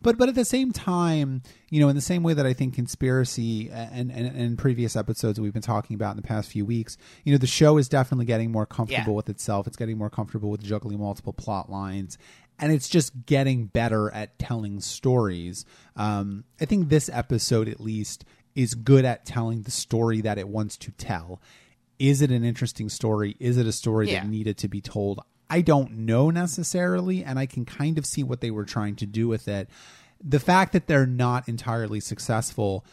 But at the same time, you know, in the same way that I think conspiracy and previous episodes that we've been talking about in the past few weeks, you know, the show is definitely getting more comfortable with itself. It's getting more comfortable with juggling multiple plot lines, and it's just getting better at telling stories. I think this episode, at least, is good at telling the story that it wants to tell. Is it an interesting story? Is it a story that needed to be told? I don't know necessarily, and I can kind of see what they were trying to do with it. The fact that they're not entirely successful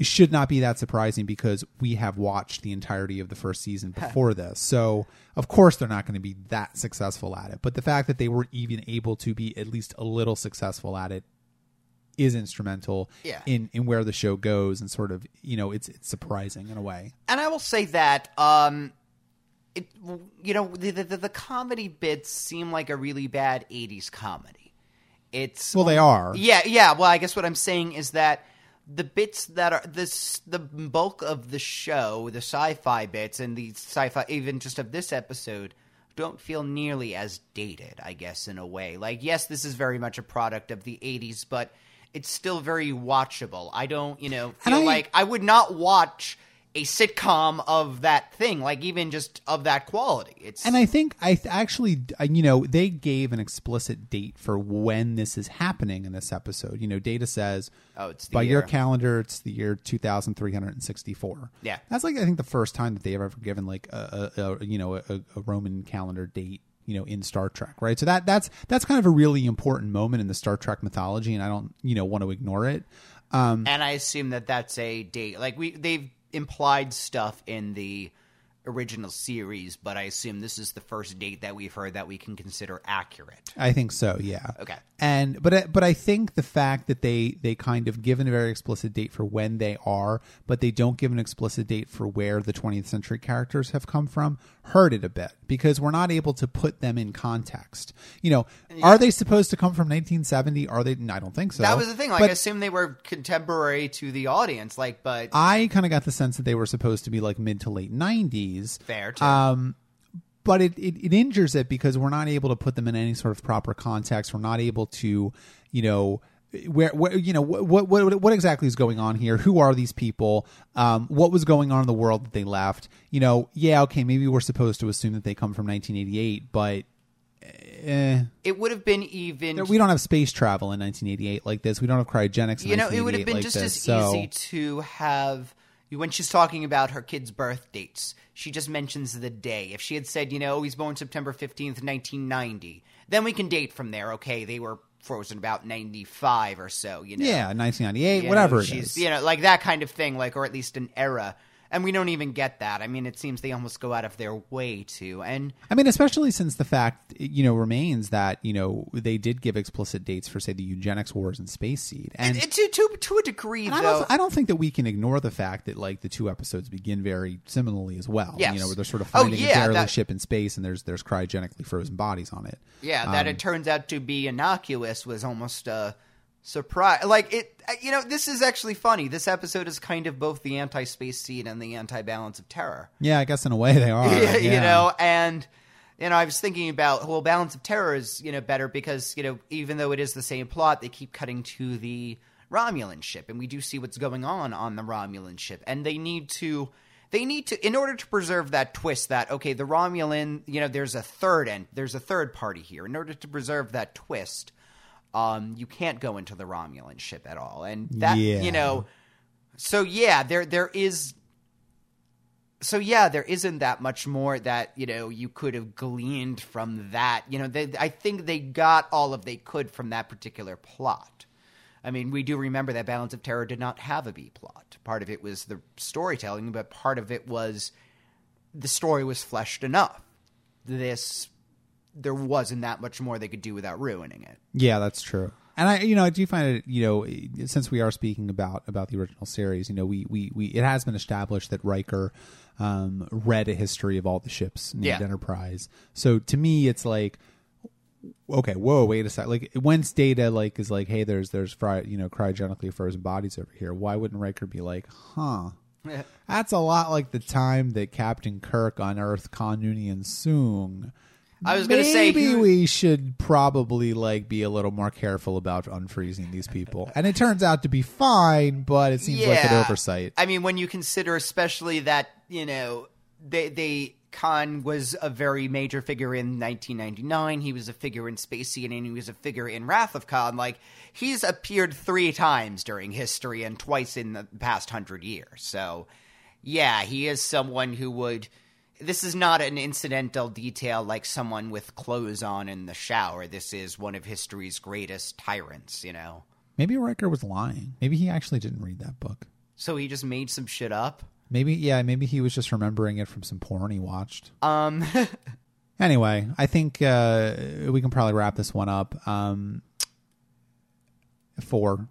should not be that surprising, because we have watched the entirety of the first season before this. So, of course, they're not going to be that successful at it. But the fact that they were even able to be at least a little successful at it is instrumental in where the show goes, and sort of, you know, it's surprising in a way. And I will say that the comedy bits seem like a really bad 80s comedy. They are. Yeah. Well, I guess what I'm saying is that the bits that are the bulk of the show, the sci-fi bits and the sci-fi even just of this episode, don't feel nearly as dated, I guess, in a way. Like, yes, this is very much a product of the 80s, but it's still very watchable. I don't, you know, feel like I would not watch a sitcom of that thing, like even just of that quality. It's and I think they gave an explicit date for when this is happening in this episode. You know, Data says, "Oh, it's by your calendar, it's the year 2364." Yeah, that's like I think the first time that they have ever given like a Roman calendar date, you know, in Star Trek, right? So that's kind of a really important moment in the Star Trek mythology, and I don't want to ignore it. And I assume that's a date like they've implied stuff in the original series, but I assume this is the first date that we've heard that we can consider accurate. I think so, yeah. Okay. And but I think the fact that they kind of give a very explicit date for when they are, but they don't give an explicit date for where the 20th century characters have come from hurt it a bit, because we're not able to put them in context. You know, yeah. Are they supposed to come from 1970? Are they? I don't think so. That was the thing. Like, I assume they were contemporary to the audience. Like, but I kind of got the sense that they were supposed to be like mid to late 90s. Fair too. But it injures it because we're not able to put them in any sort of proper context. We're not able to, what exactly is going on here? Who are these people? What was going on in the world that they left? Maybe we're supposed to assume that they come from 1988, but it would have been even. We don't have space travel in 1988 like this. We don't have cryogenics. It would have been just as easy to have. When she's talking about her kids' birth dates, she just mentions the day. If she had said, he's born September 15th, 1990, then we can date from there. Okay, they were frozen about 95 or so, 1998, whatever it is. Like that kind of thing, like, or at least an era. And we don't even get that. I mean, it seems they almost go out of their way to. And I mean, especially since the fact, remains that, they did give explicit dates for, say, the eugenics wars and Space Seed. And to a degree, though. I don't think that we can ignore the fact that, like, the two episodes begin very similarly as well. Yes. Where they're sort of finding a derelict ship in space and there's cryogenically frozen bodies on it. Yeah, that it turns out to be innocuous was almost a surprise. Like, it, this is actually funny. This episode is kind of both the anti-Space Seed and the anti-Balance of Terror. Yeah, I guess in a way they are. Yeah. I was thinking about, well, Balance of Terror is, better because, even though it is the same plot, they keep cutting to the Romulan ship, and we do see what's going on the Romulan ship. And they need to, in order to preserve that twist that, okay, the Romulan, there's a third party here. In order to preserve that twist, you can't go into the Romulan ship at all. And that, there isn't that much more that, you could have gleaned from that. I think they got all of they could from that particular plot. I mean, we do remember that Balance of Terror did not have a B plot. Part of it was the storytelling, but part of it was the story was fleshed enough. There wasn't that much more they could do without ruining it. Yeah, that's true. And I do find it, since we are speaking about the original series, it has been established that Riker read a history of all the ships named Enterprise. So to me, it's like, okay, whoa, wait a second. Like, once Data is like, hey, there's cryogenically frozen bodies over here, why wouldn't Riker be like, huh? That's a lot like the time that Captain Kirk unearthed Konnunian Soong. I was going to say maybe we should probably be a little more careful about unfreezing these people. And it turns out to be fine, but it seems like an oversight. I mean, when you consider especially that, Khan was a very major figure in 1999. He was a figure in Space Seed, and he was a figure in Wrath of Khan. Like, he's appeared 3 times during history and twice in the past 100 years. So, yeah, he is someone who would. This is not an incidental detail like someone with clothes on in the shower. This is one of history's greatest tyrants, Maybe Riker was lying. Maybe he actually didn't read that book. So he just made some shit up? Maybe he was just remembering it from some porn he watched. Anyway, I think we can probably wrap this one up. 4.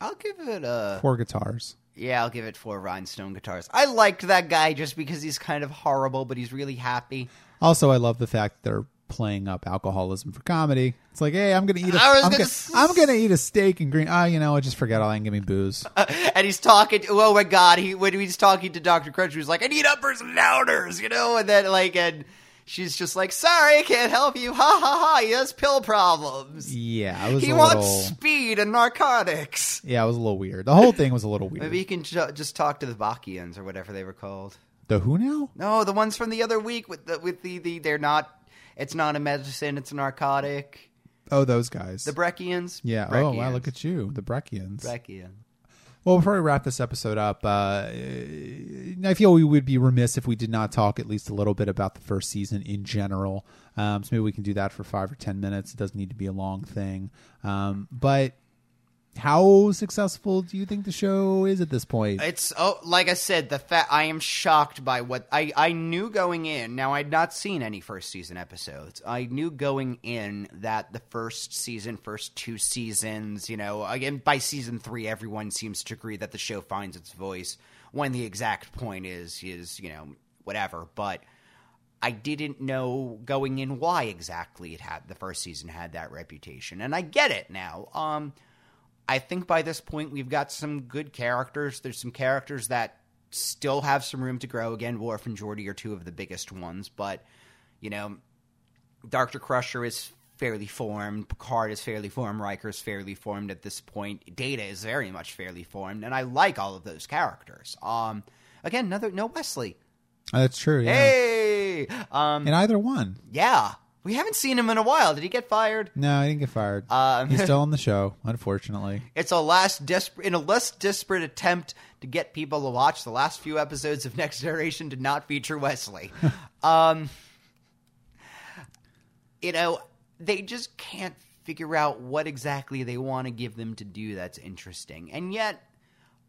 I'll give it 4 guitars. Yeah, I'll give it 4 rhinestone guitars. I liked that guy just because he's kind of horrible, but he's really happy. Also, I love the fact they're playing up alcoholism for comedy. It's like, hey, I'm gonna eat a steak and green. I just forget all that and give me booze. And he's talking. Oh my God, when he's talking to Dr. Crunch, he's like, I need uppers and downers, and then she's just like, sorry, can't help you. Ha ha ha, he has pill problems. Yeah, I was he a wants little... speed and narcotics. Yeah, it was a little weird. The whole thing was a little weird. Maybe you can just talk to the Bacchians or whatever they were called. The who now? No, the ones from the other week with the they're not, it's not a medicine, it's a narcotic. Oh, those guys. The Breckians. Yeah. Breckians. Oh, wow, look at you. The Breckians. Breckians. Well, before we wrap this episode up, I feel we would be remiss if we did not talk at least a little bit about the first season in general. So maybe we can do that for 5 or 10 minutes. It doesn't need to be a long thing. But how successful do you think the show is at this point? It's like I said, I am shocked by what I knew going in. Now, I'd not seen any first season episodes. I knew going in that the first 2 seasons, you know, again, by season 3, everyone seems to agree that the show finds its voice when the exact point is, you know, whatever. But I didn't know going in why exactly the first season had that reputation. And I get it now. I think by this point we've got some good characters. There's some characters that still have some room to grow. Again, Worf and Geordi are 2 of the biggest ones, but, you know, Dr. Crusher is fairly formed. Picard is fairly formed. Riker is fairly formed at this point. Data is very much fairly formed, and I like all of those characters. Again, no Wesley. That's true, yeah. Hey! In either one. Yeah. We haven't seen him in a while. Did he get fired? No, he didn't get fired. He's still on the show, unfortunately. It's in a less desperate attempt to get people to watch the last few episodes of Next Generation did not feature Wesley. You know, they just can't figure out what exactly they want to give them to do that's interesting. And yet,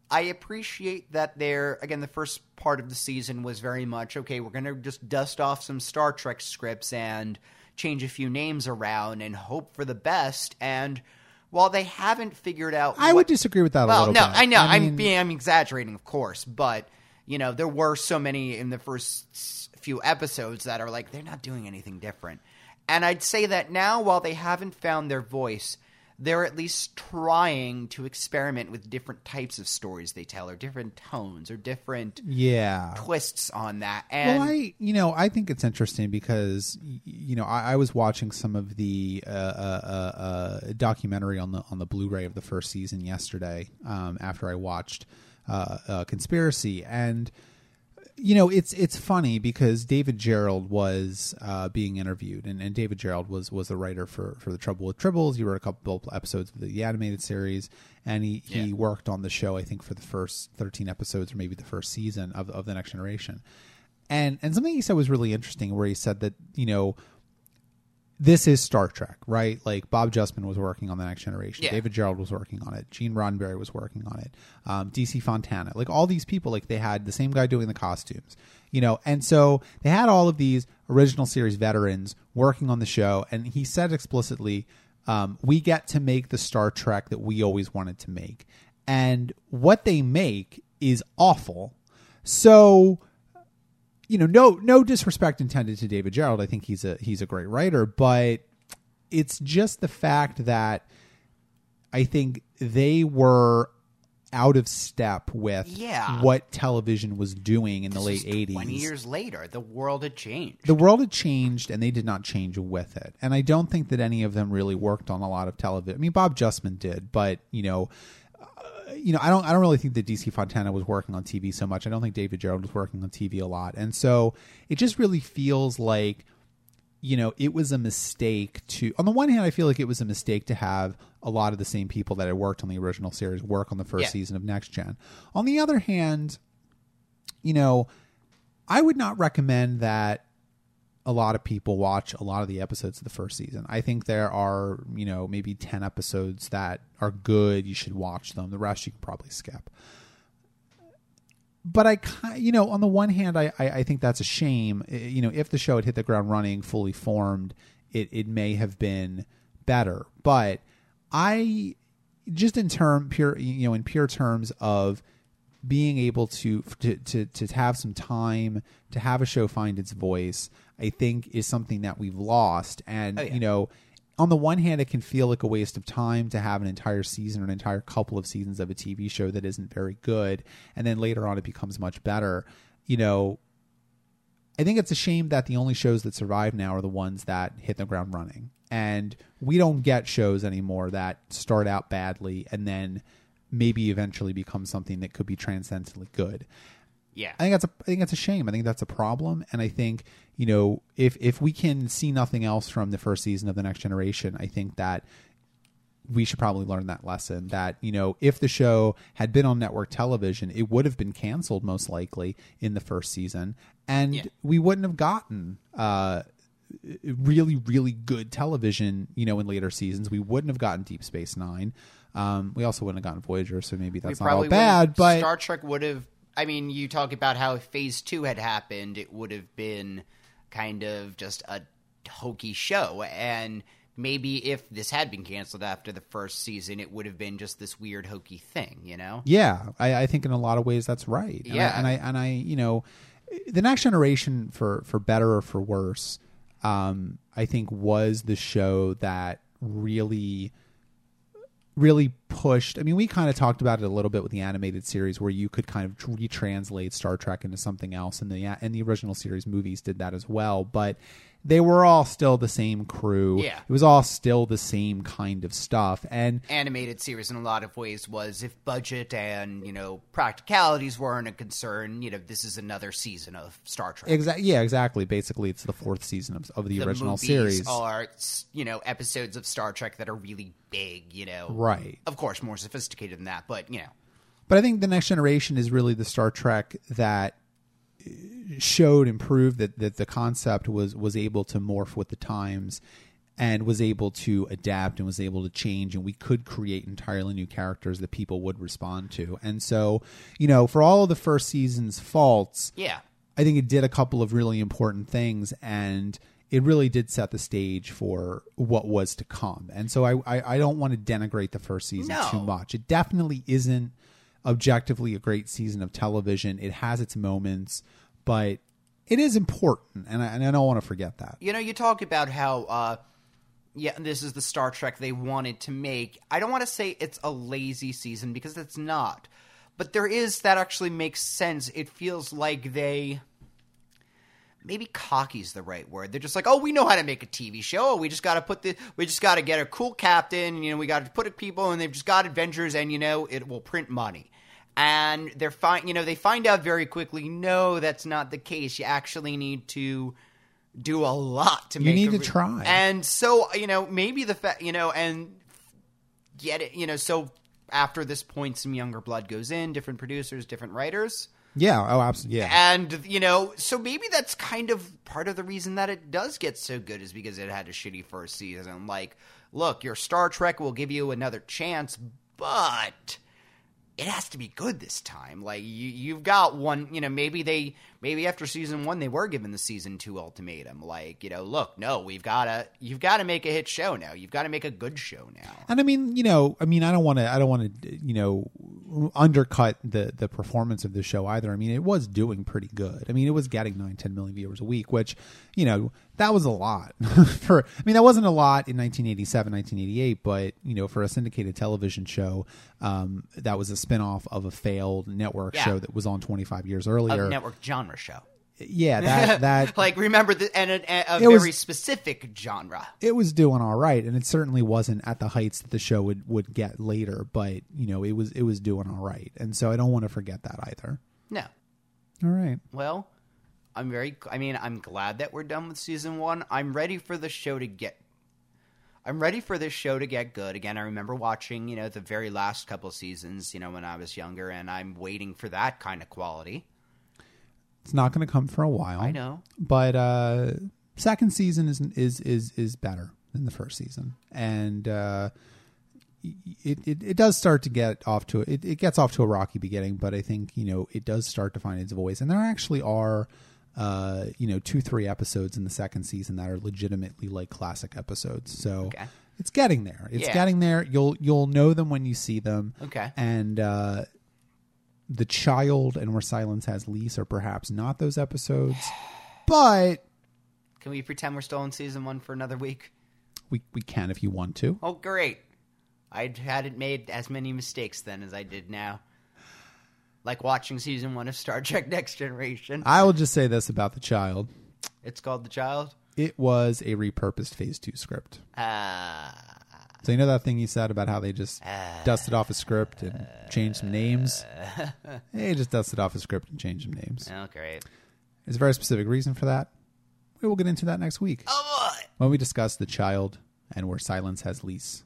I appreciate that again, the first part of the season was very much, okay, we're going to just dust off some Star Trek scripts and change a few names around and hope for the best. And while they haven't figured out, I would disagree with that a little bit. Well, no, I know I'm exaggerating, of course, but you know, there were so many in the first few episodes that are like, they're not doing anything different. And I'd say that now, while they haven't found their voice, they're at least trying to experiment with different types of stories they tell, or different tones, or different twists on that. And well, I think it's interesting because, you know, I was watching some of the documentary on the Blu-ray of the first season yesterday after I watched Conspiracy, and you know, it's funny because David Gerrold was being interviewed, and David Gerrold was the writer for The Trouble with Tribbles. He wrote a couple episodes of the animated series, and he worked on the show, I think, for the first 13 episodes or maybe the first season of The Next Generation. And something he said was really interesting, where he said that, you know, this is Star Trek, right? Like, Bob Justman was working on The Next Generation. Yeah. David Gerrold was working on it. Gene Roddenberry was working on it. DC Fontana. Like, all these people, like, they had the same guy doing the costumes, you know? And so they had all of these original series veterans working on the show. And he said explicitly, we get to make the Star Trek that we always wanted to make. And what they make is awful. So... you know, no disrespect intended to David Gerrold. I think he's a great writer, but it's just the fact that I think they were out of step with what television was doing in the late 80s. 20 years later, the world had changed. The world had changed, and they did not change with it. And I don't think that any of them really worked on a lot of television. I mean, Bob Justman did, but, you know, I don't really think that DC Fontana was working on TV so much. I don't think David Gerrold was working on TV a lot. And so it just really feels like, you know, it was a mistake to, on the one hand, I feel like it was a mistake to have a lot of the same people that had worked on the original series work on the first season of Next Gen. On the other hand, you know, I would not recommend that a lot of people watch a lot of the episodes of the first season. I think there are, you know, maybe 10 episodes that are good. You should watch them. The rest you can probably skip. But I, you know, on the one hand, I think that's a shame. You know, if the show had hit the ground running, fully formed, it may have been better. But I just in pure terms of being able to have some time to have a show find its voice, I think is something that we've lost. And, you know, on the one hand, it can feel like a waste of time to have an entire season or an entire couple of seasons of a TV show that isn't very good. And then later on, it becomes much better. You know, I think it's a shame that the only shows that survive now are the ones that hit the ground running. And we don't get shows anymore that start out badly and then maybe eventually become something that could be transcendently good. Yeah. I think that's a shame. I think that's a problem. And I think, you know, if we can see nothing else from the first season of The Next Generation, I think that we should probably learn that lesson that, you know, if the show had been on network television, it would have been canceled most likely in the first season. And we wouldn't have gotten really, really good television, you know, in later seasons. We wouldn't have gotten Deep Space Nine. We also wouldn't have gotten Voyager. So maybe that's not all bad, but Star Trek would have, I mean, you talk about how if phase two had happened, it would have been kind of just a hokey show. And maybe if this had been canceled after the first season, it would have been just this weird hokey thing, you know? Yeah. I think in a lot of ways that's right. Yeah. And I, you know, The Next Generation for better or for worse, I think was the show that really pushed. I mean, we kind of talked about it a little bit with the animated series where you could kind of retranslate Star Trek into something else. And the original series movies did that as well, but they were all still the same crew. Yeah. It was all still the same kind of stuff. And animated series in a lot of ways was if budget and, you know, practicalities weren't a concern, you know, this is another season of Star Trek. Exactly. Basically it's the fourth season of the original series. The movies are, you know, episodes of Star Trek that are really big, you know. Right. Of course, more sophisticated than that, but, you know. But I think The Next Generation is really the Star Trek that showed and proved that the concept was able to morph with the times and was able to adapt and was able to change, and we could create entirely new characters that people would respond to. And so, you know, for all of the first season's faults, I think it did a couple of really important things, and it really did set the stage for what was to come. And so I don't want to denigrate the first season too much. It definitely isn't objectively a great season of television. It has its moments, but it is important. And I don't want to forget that. You know, you talk about how, this is the Star Trek they wanted to make. I don't want to say it's a lazy season because it's not, but there is that actually makes sense. It feels like they... Maybe cocky is the right word. They're just like, oh, we know how to make a TV show. Oh, we just got to get a cool captain. You know, we got to put people, and they've just got adventures, and you know, it will print money. And they're fine. You know, they find out very quickly. No, that's not the case. You actually need to do a lot to make. You need to try. And so, you know, maybe the fact, you know, and get it. You know, so after this point, some younger blood goes in. Different producers, different writers. Yeah. Oh, absolutely. Yeah. And, you know, so maybe that's kind of part of the reason that it does get so good is because it had a shitty first season. Like, look, your Star Trek will give you another chance, but it has to be good this time. Like, you've got one, you know, maybe after season one, they were given the season two ultimatum. Like, you know, look, no, you've got to make a hit show now. You've got to make a good show now. And I mean, you know, I don't want to, you know, undercut the performance of the show either. I mean, it was doing pretty good. I mean, it was getting 9-10 million viewers a week, which, you know, that was a lot for, I mean, that wasn't a lot in 1987, 1988, but you know, for a syndicated television show, that was a spinoff of a failed network show that was on 25 years earlier. A network genre show. Yeah. That like, remember a very specific genre. It was doing all right. And it certainly wasn't at the heights that the show would get later, but you know, it was doing all right. And so I don't want to forget that either. No. All right. Well, I'm glad that we're done with season one. I'm ready for this show to get good. Again, I remember watching, you know, the very last couple seasons, you know, when I was younger, and I'm waiting for that kind of quality. It's not going to come for a while. I know. But second season is better than the first season. And it does start to get off to it gets off to a rocky beginning, but I think, you know, it does start to find its voice. And there actually are 2-3 episodes in the second season that are legitimately like classic episodes. So It's getting there. It's getting there. You'll know them when you see them. Okay. And The Child and Where Silence Has Lease are perhaps not those episodes, but... Can we pretend we're still in season one for another week? We can if you want to. Oh, great. I hadn't made as many mistakes then as I did now. like watching season 1 of Star Trek: Next Generation. I will just say this about The Child. It's called The Child? It was a repurposed Phase 2 script. So you know that thing you said about how they just dusted off a script and changed some names? They just dusted off a script and changed some names. Oh, great. There's a very specific reason for that. We will get into that next week. Oh, boy. When we discuss The Child and Where Silence Has Lease.